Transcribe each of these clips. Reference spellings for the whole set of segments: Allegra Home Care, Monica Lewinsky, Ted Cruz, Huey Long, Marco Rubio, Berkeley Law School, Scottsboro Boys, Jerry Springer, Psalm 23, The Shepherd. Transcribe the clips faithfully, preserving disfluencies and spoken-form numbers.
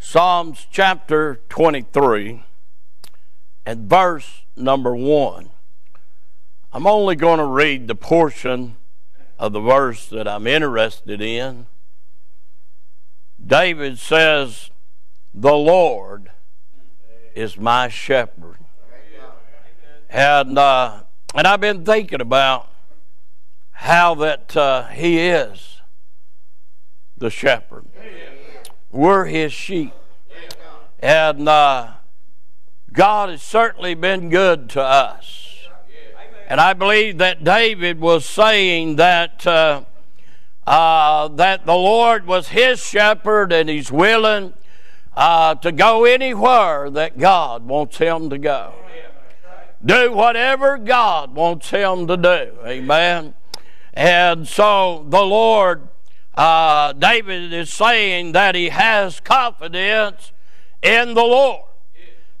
Psalms chapter twenty-three and verse number one. I'm only going to read the portion of the verse that I'm interested in. David says, "The Lord is my shepherd." And, uh, and I've been thinking about how that uh, he is the shepherd. We're his sheep. And uh, God has certainly been good to us. And I believe that David was saying that uh, uh, that the Lord was his shepherd, and he's willing uh, to go anywhere that God wants him to go. Do whatever God wants him to do. Amen. And so the Lord, uh, David is saying that he has confidence in the Lord.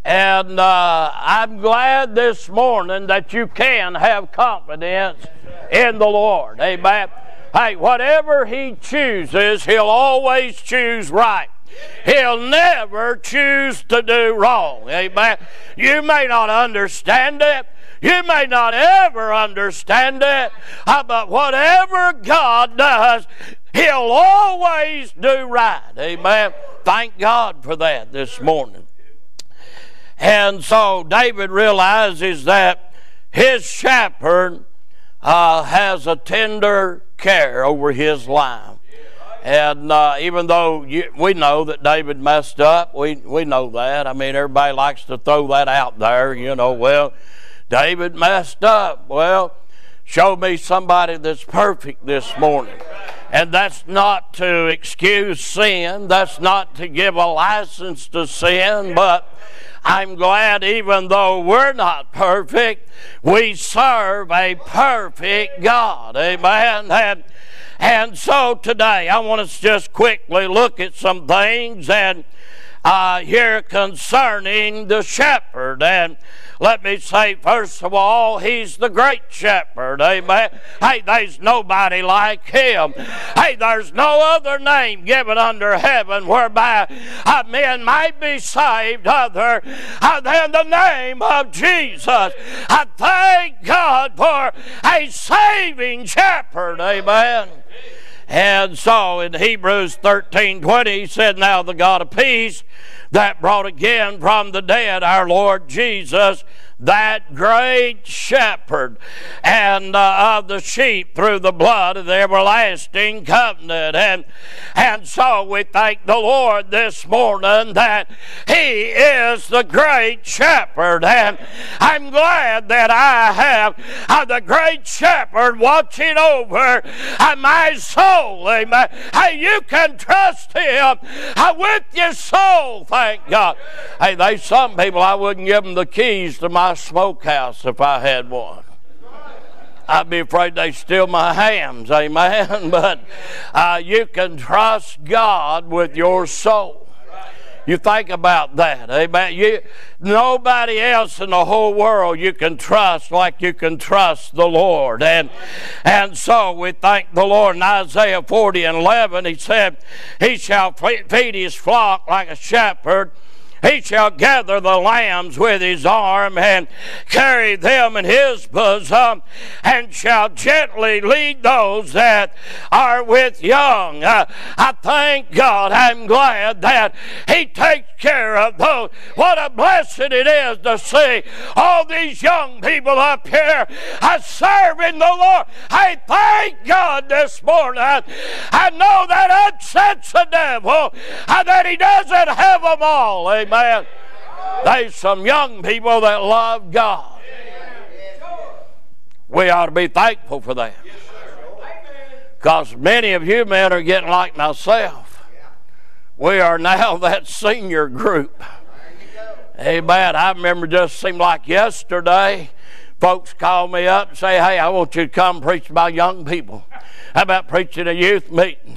And uh, I'm glad this morning that you can have confidence in the Lord. Amen. Hey, whatever he chooses, he'll always choose right. He'll never choose to do wrong. Amen. You may not understand it. You may not ever understand it. But whatever God does, he'll always do right. Amen. Thank God for that this morning. And so David realizes that his shepherd uh, has a tender care over his life. And uh, even though you, we know that David messed up, we, we know that. I mean, everybody likes to throw that out there. You know, well, David messed up. Well, show me somebody that's perfect this morning. And that's not to excuse sin. That's not to give a license to sin, but I'm glad even though we're not perfect, we serve a perfect God. Amen. And, and so today I want us to just quickly look at some things and uh, here concerning the shepherd. And let me say, first of all, he's the great shepherd. Amen. Hey, there's nobody like him. Hey, there's no other name given under heaven whereby uh, men might be saved other uh, than the name of Jesus. I thank God for a saving shepherd. Amen. And so in Hebrews thirteen twenty, he said, "Now the God of peace that brought again from the dead our Lord Jesus, that great shepherd and uh, of the sheep through the blood of the everlasting covenant." And, and so we thank the Lord this morning that he is the great shepherd. And I'm glad that I have uh, the great shepherd watching over uh, my soul. Amen. Hey, you can trust him uh, with your soul, thank God. Hey, there's some people I wouldn't give them the keys to my smokehouse if I had one. I'd be afraid they'd steal my hams, amen. But uh, you can trust God with your soul. You think about that, amen. You, nobody else in the whole world you can trust like you can trust the Lord. And, and so we thank the Lord. In Isaiah forty and eleven, he said, "He shall feed his flock like a shepherd. He shall gather the lambs with his arm and carry them in his bosom, and shall gently lead those that are with young." Uh, I thank God. I'm glad that he takes care of those. What a blessing it is to see all these young people up here uh, serving the Lord. I thank God this morning. I know that upsets the devil and that he doesn't have them all. Amen. Man, there's some young people that love God. We ought to be thankful for that, because many of you men are getting like myself. We are now that senior group. Amen. I remember, just seemed like yesterday, folks called me up and say, "Hey, I want you to come preach to my young people. How about preaching a youth meeting?"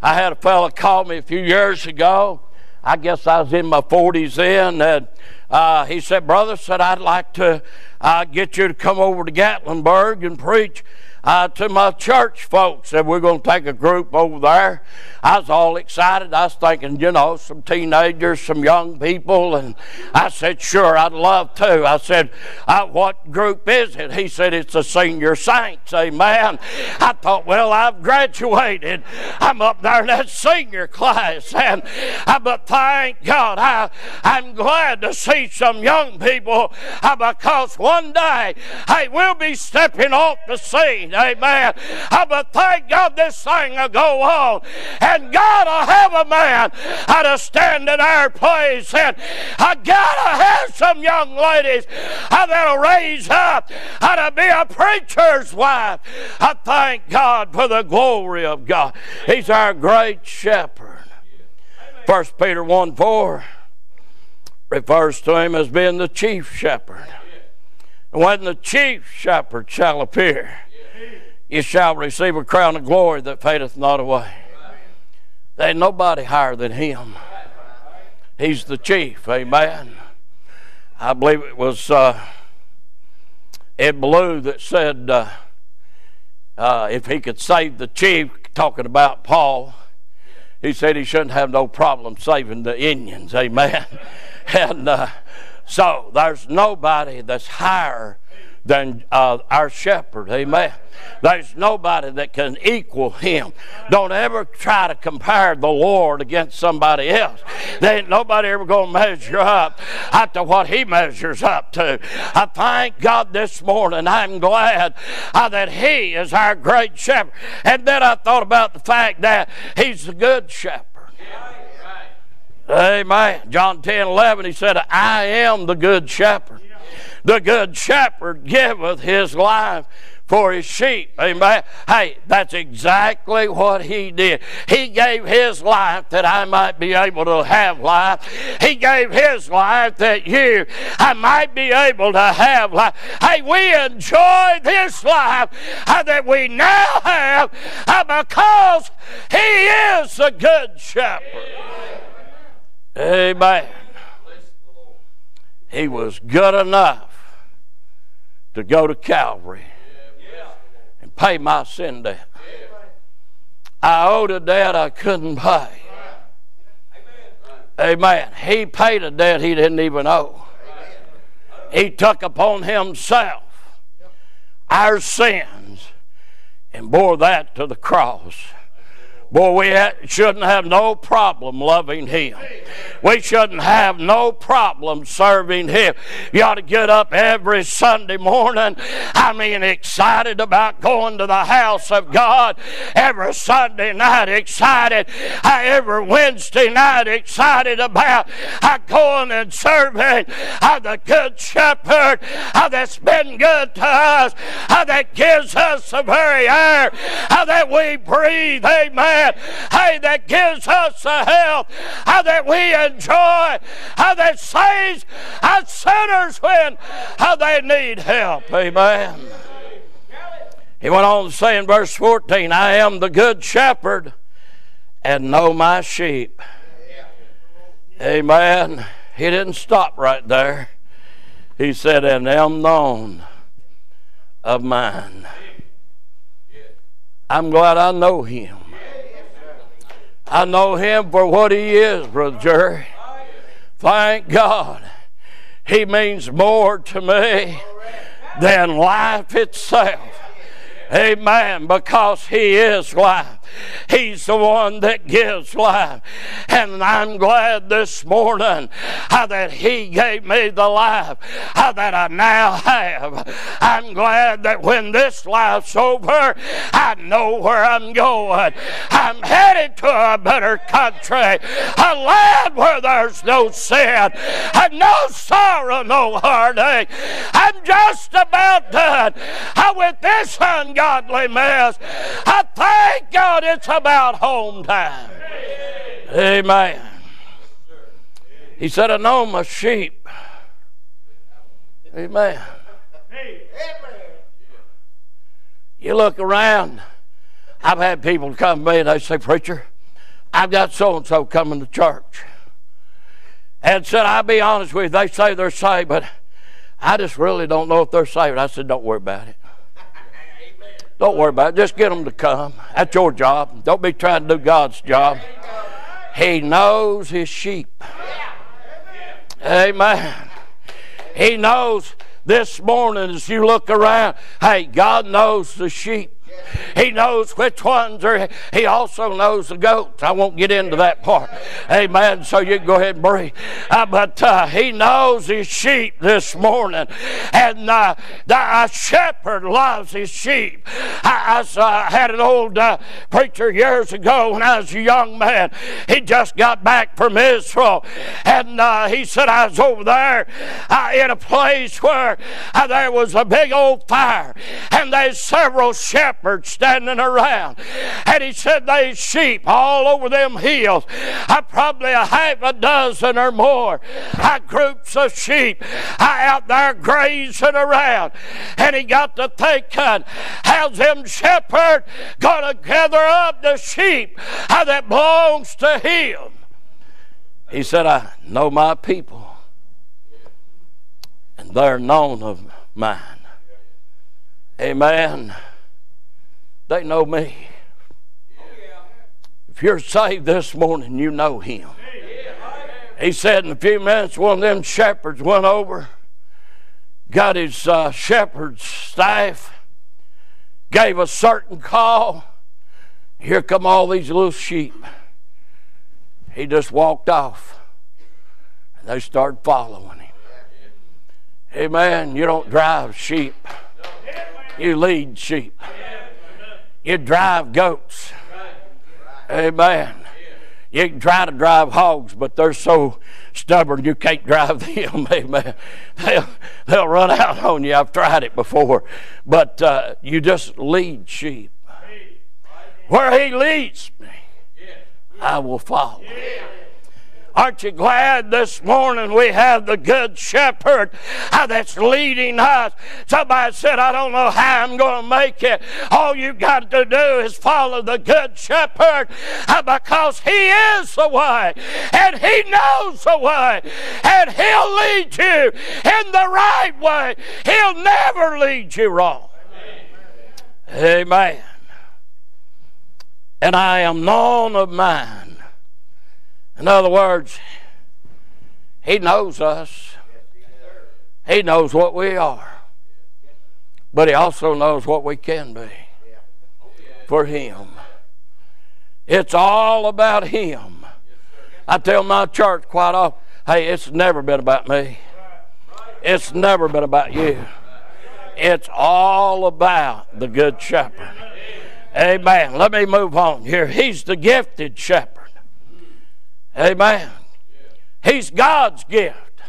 I had a fella call me a few years ago. I guess I was in my forties then, and uh, he said, "Brother," said, "I'd like to uh, get you to come over to Gatlinburg and preach uh, to my church folks, and we're going to take a group over there. I was all excited. I was thinking, you know, some teenagers, some young people, and I said, sure, I'd love to. I said, uh, what group is it? He said, it's the senior saints, amen. I thought, well, I've graduated. I'm up there in that senior class, and I, but thank God, I, I'm glad to see some young people, uh, because one day, hey, we'll be stepping off the scene, amen. Uh, but thank God this thing will go on, and God will have a man uh, to stand in our place, and I gotta have some young ladies uh, that'll raise up uh, to be a preacher's wife. I thank God for the glory of God. He's our great shepherd. First Peter one four refers to him as being the chief shepherd. And when the chief shepherd shall appear, you shall receive a crown of glory that fadeth not away. There ain't nobody higher than him. He's the chief, amen. I believe it was uh, Ed Ballou that said, uh, uh, if he could save the chief, talking about Paul, he said he shouldn't have no problem saving the Indians, amen. And uh, so there's nobody that's higher than uh, our shepherd, amen. There's nobody that can equal him. Don't ever try to compare the Lord against somebody else. There ain't nobody ever going to measure up to what he measures up to. I thank God this morning. I'm glad uh, that he is our great shepherd. And then I thought about the fact that he's the good shepherd. Amen. John ten eleven, he said, I am the good shepherd. The good shepherd giveth his life for his sheep. Amen. Hey, that's exactly what he did. He gave his life that I might be able to have life. He gave his life that you, I might be able to have life. Hey, we enjoy this life uh, that we now have uh, because he is the good shepherd. Amen. He was good enough to go to Calvary and pay my sin debt. I owed a debt I couldn't pay. Amen. He paid a debt he didn't even owe. He took upon himself our sins and bore that to the cross. Boy, we ha shouldn't have no problem loving him. We shouldn't have no problem serving him. You ought to get up every Sunday morning, I mean, excited about going to the house of God. Every Sunday night, excited. Every Wednesday night, excited about going and serving the good shepherd that's been good to us, that gives us the very air that we breathe. Amen. Hey, that gives us the health uh, that we enjoy, uh, that saves uh, sinners when uh, they need help. Amen. He went on to say in verse fourteen, I am the good shepherd and know my sheep. Amen. He didn't stop right there. He said, and am known of mine. I'm glad I know him. I know him for what he is, Brother Jerry. Thank God. He means more to me than life itself. Amen. Because he is life. He's the one that gives life. And I'm glad this morning uh, that he gave me the life uh, that I now have. I'm glad that when this life's over, I know where I'm going. I'm headed to a better country, a land where there's no sin, uh, no sorrow, no heartache. I'm just about done uh, with this ungodly mess. I thank God it's about home time. Amen. He said, I know my sheep. Amen. You look around. I've had people come to me and they say, preacher, I've got so-and-so coming to church. And said, I'll be honest with you, they say they're saved, but I just really don't know if they're saved. I said, don't worry about it. Don't worry about it. Just get them to come. That's your job. Don't be trying to do God's job. He knows his sheep. Amen. He knows. This morning as you look around, hey, God knows the sheep. He knows which ones are. He also knows the goats. I won't get into that part. Amen. So you can go ahead and breathe. Uh, but uh, he knows his sheep this morning. And uh, the, a shepherd loves his sheep. I, I uh, had an old uh, preacher years ago when I was a young man. He just got back from Israel. And uh, he said, I was over there uh, in a place where uh, there was a big old fire. And there's several shepherds standing around, and he said these sheep all over them hills, I probably a half a dozen or more, I groups of sheep I out there grazing around, and he got to thinking, how's them shepherd gonna gather up the sheep how that belongs to him? He said, I know my people, and they're known of mine. Amen. They know me. If you're saved this morning, you know him. He said in a few minutes, one of them shepherds went over, got his uh, shepherd's staff, gave a certain call. Here come all these little sheep. He just walked off, and they started following him. Amen. You don't drive sheep. You lead sheep. You drive goats. Amen. You can try to drive hogs, but they're so stubborn you can't drive them. Amen. They'll, they'll run out on you. I've tried it before. But uh, you just lead sheep. Where he leads me, I will follow. Aren't you glad this morning we have the good shepherd that's leading us? Somebody said, I don't know how I'm going to make it. All you got to do is follow the good shepherd, because he is the way, and he knows the way, and he'll lead you in the right way. He'll never lead you wrong. Amen. Amen. And I am known of mine. In other words, he knows us. He knows what we are. But he also knows what we can be for him. It's all about him. I tell my church quite often, hey, it's never been about me. It's never been about you. It's all about the good shepherd. Amen. Let me move on here. He's the gifted shepherd. Amen. He's God's gift.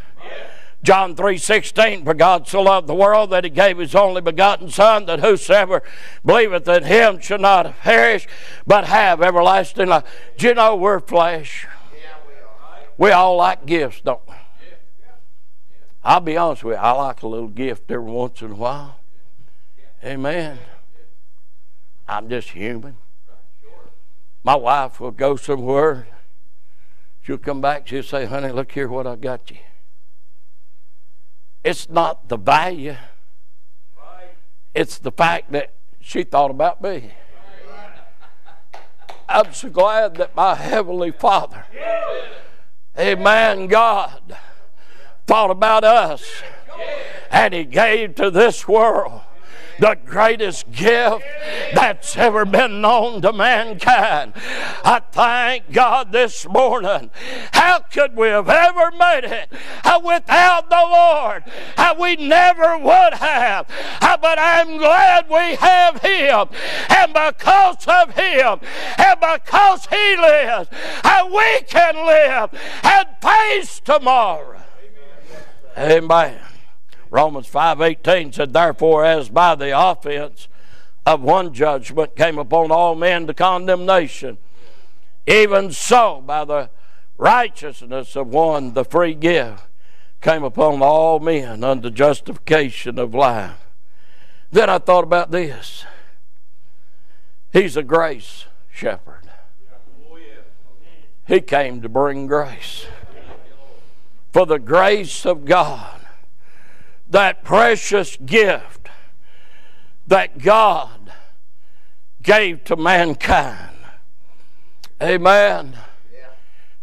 John three sixteen, for God so loved the world that he gave his only begotten Son, that whosoever believeth in him should not perish, but have everlasting life. Do you know we're flesh? We all like gifts, don't we? I'll be honest with you, I like a little gift every once in a while. Amen. I'm just human. My wife will go somewhere. She'll come back, she'll say, honey, look here what I got you. It's not the value. Right. It's the fact that she thought about me. Right. I'm so glad that my Heavenly Father, yeah. Amen, God, thought about us. Yeah. And he gave to this world the greatest gift that's ever been known to mankind. I thank God this morning. How could we have ever made it without the Lord? We never would have. But I'm glad we have him. And because of him, and because he lives, we can live and face tomorrow. Amen. Amen. Romans five eighteen said, therefore, as by the offense of one judgment came upon all men to condemnation, even so by the righteousness of one, the free gift came upon all men unto justification of life. Then I thought about this. He's a grace shepherd. He came to bring grace. For the grace of God, that precious gift that God gave to mankind. Amen. Yeah.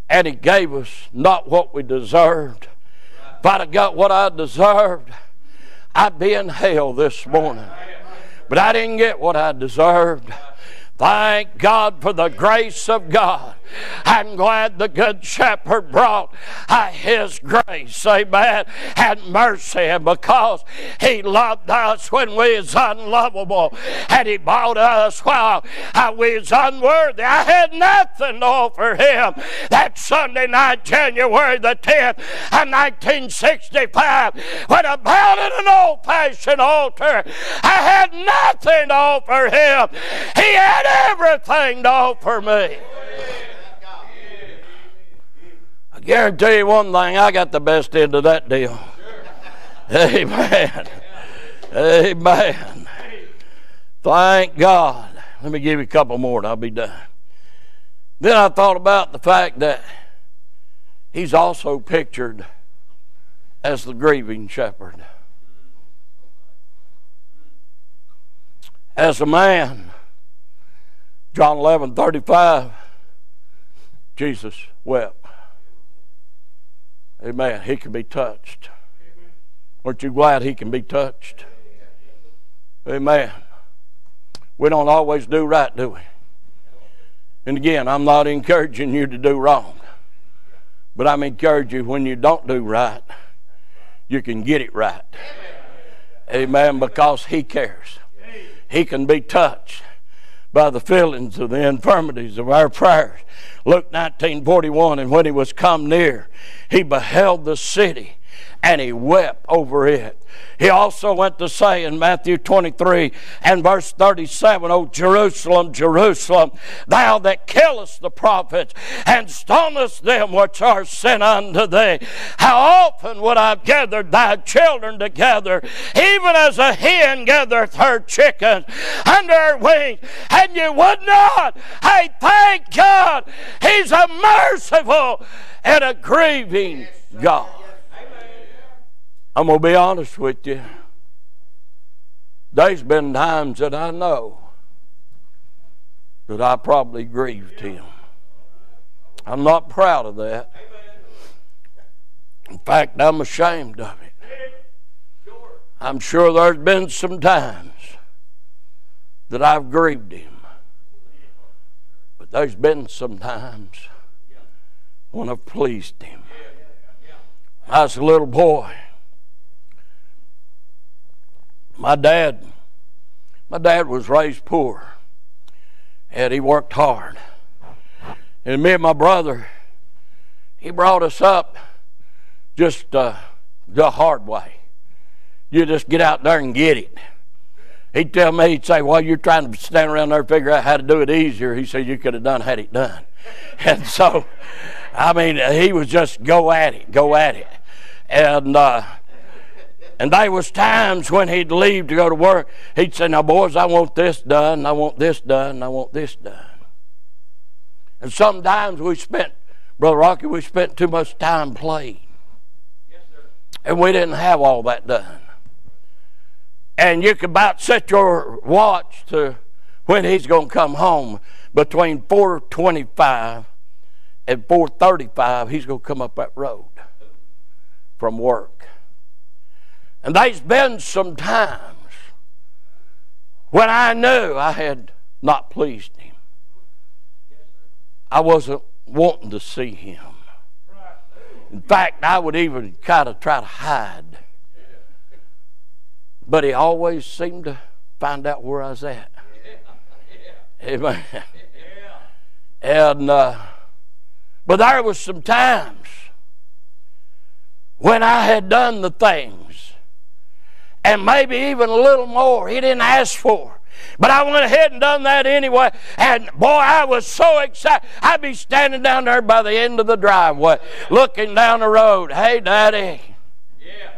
And he gave us not what we deserved. Right. If I'd have got what I deserved, I'd be in hell this morning. Right. But I didn't get what I deserved. Right. Thank God for the grace of God. I'm glad the Good Shepherd brought His grace, amen, and mercy, and because He loved us when we was unlovable, and He bought us while we was unworthy. I had nothing to offer Him. That Sunday night, January the tenth, nineteen sixty-five, when I bowed at an old-fashioned altar, I had nothing to offer Him. He had everything to offer me. I guarantee you one thing, I got the best end of that deal. Sure. Amen. Amen. Thank God. Let me give you a couple more and I'll be done. Then I thought about the fact that He's also pictured as the grieving shepherd. As a man, John eleven thirty-five, Jesus wept. Amen. He can be touched. Aren't you glad He can be touched? Amen. We don't always do right, do we? And again, I'm not encouraging you to do wrong. But I'm encouraging you, when you don't do right, you can get it right. Amen. Because He cares. He can be touched by the feelings of the infirmities of our prayers. Luke nineteen forty-one, and when He was come near, He beheld the city, and He wept over it. He also went to say in Matthew twenty-three and verse thirty-seven, O Jerusalem, Jerusalem, thou that killest the prophets and stonest them which are sent unto thee, how often would I have gathered thy children together, even as a hen gathereth her chickens under her wings, and you would not. I thank God, He's a merciful and a grieving God. I'm going to be honest with you. There's been times that I know that I probably grieved Him. I'm not proud of that. In fact, I'm ashamed of it. I'm sure there's been some times that I've grieved Him. But there's been some times when I've pleased Him. When I was a little boy, My dad, my dad was raised poor, and he worked hard. And me and my brother, he brought us up just uh, the hard way. You just get out there and get it. He'd tell me, he'd say, well, you're trying to stand around there and figure out how to do it easier. He said, you could have done had it done. And so, I mean, he was just go at it, go at it. And, uh, And there was times when he'd leave to go to work. He'd say, now, boys, I want this done, I want this done, I want this done. And sometimes we spent, Brother Rocky, we spent too much time playing. Yes, sir. And we didn't have all that done. And you could about set your watch to when he's going to come home. Between four twenty-five and four thirty-five, he's going to come up that road from work. And there's been some times when I knew I had not pleased Him. I wasn't wanting to see Him. In fact, I would even kind of try to hide. But He always seemed to find out where I was at. Amen. And, uh, but there was some times when I had done the things, and maybe even a little more He didn't ask for, but I went ahead and done that anyway. And boy, I was so excited. I'd be standing down there by the end of the driveway, looking down the road. Hey, Daddy. Yeah.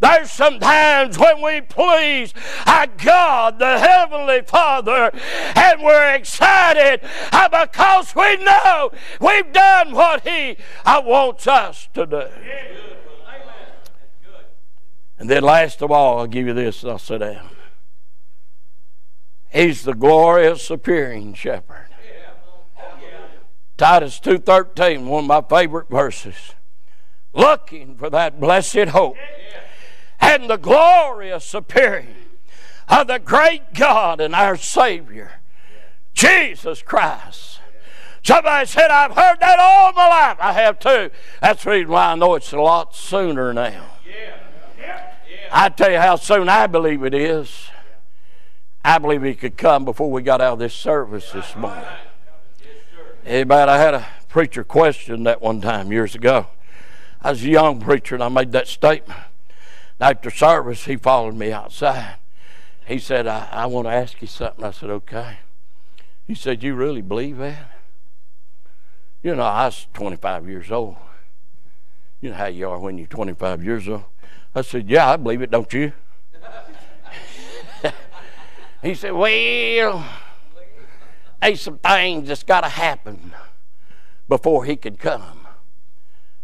There's some times when we please our God, the Heavenly Father, and we're excited because we know we've done what He wants us to do. Yeah. And then last of all, I'll give you this and I'll sit down. He's the glorious appearing shepherd. Titus two thirteen, one of my favorite verses. Looking for that blessed hope and the glorious appearing of the great God and our Savior, Jesus Christ. Somebody said, I've heard that all my life. I have too. That's the reason why I know it's a lot sooner now. I tell you how soon I believe it is. I believe it could come before we got out of this service this morning. Everybody, I had a preacher question that one time years ago. I was a young preacher and I made that statement. After service, he followed me outside. He said, I, I want to ask you something. I said, okay. He said, you really believe that? You know, I was twenty-five years old. You know how you are when you're twenty-five years old. I said, yeah, I believe it, don't you? He said, well, there's some things that's got to happen before he could come.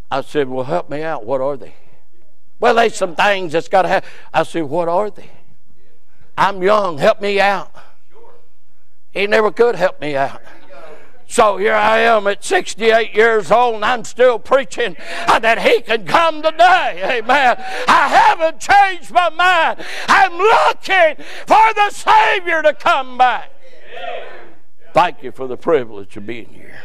I said, well, help me out. What are they? Well, there's some things that's got to happen. I said, what are they? I'm young. Help me out. He never could help me out. So here I am at sixty-eight years old, and I'm still preaching that he can come today. Amen. I haven't changed my mind. I'm looking for the Savior to come back. Thank you for the privilege of being here.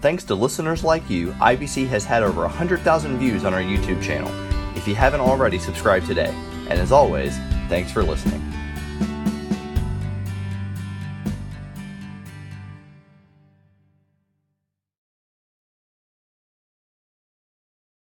Thanks to listeners like you, I B C has had over one hundred thousand views on our YouTube channel. If you haven't already, subscribe today. And as always, thanks for listening.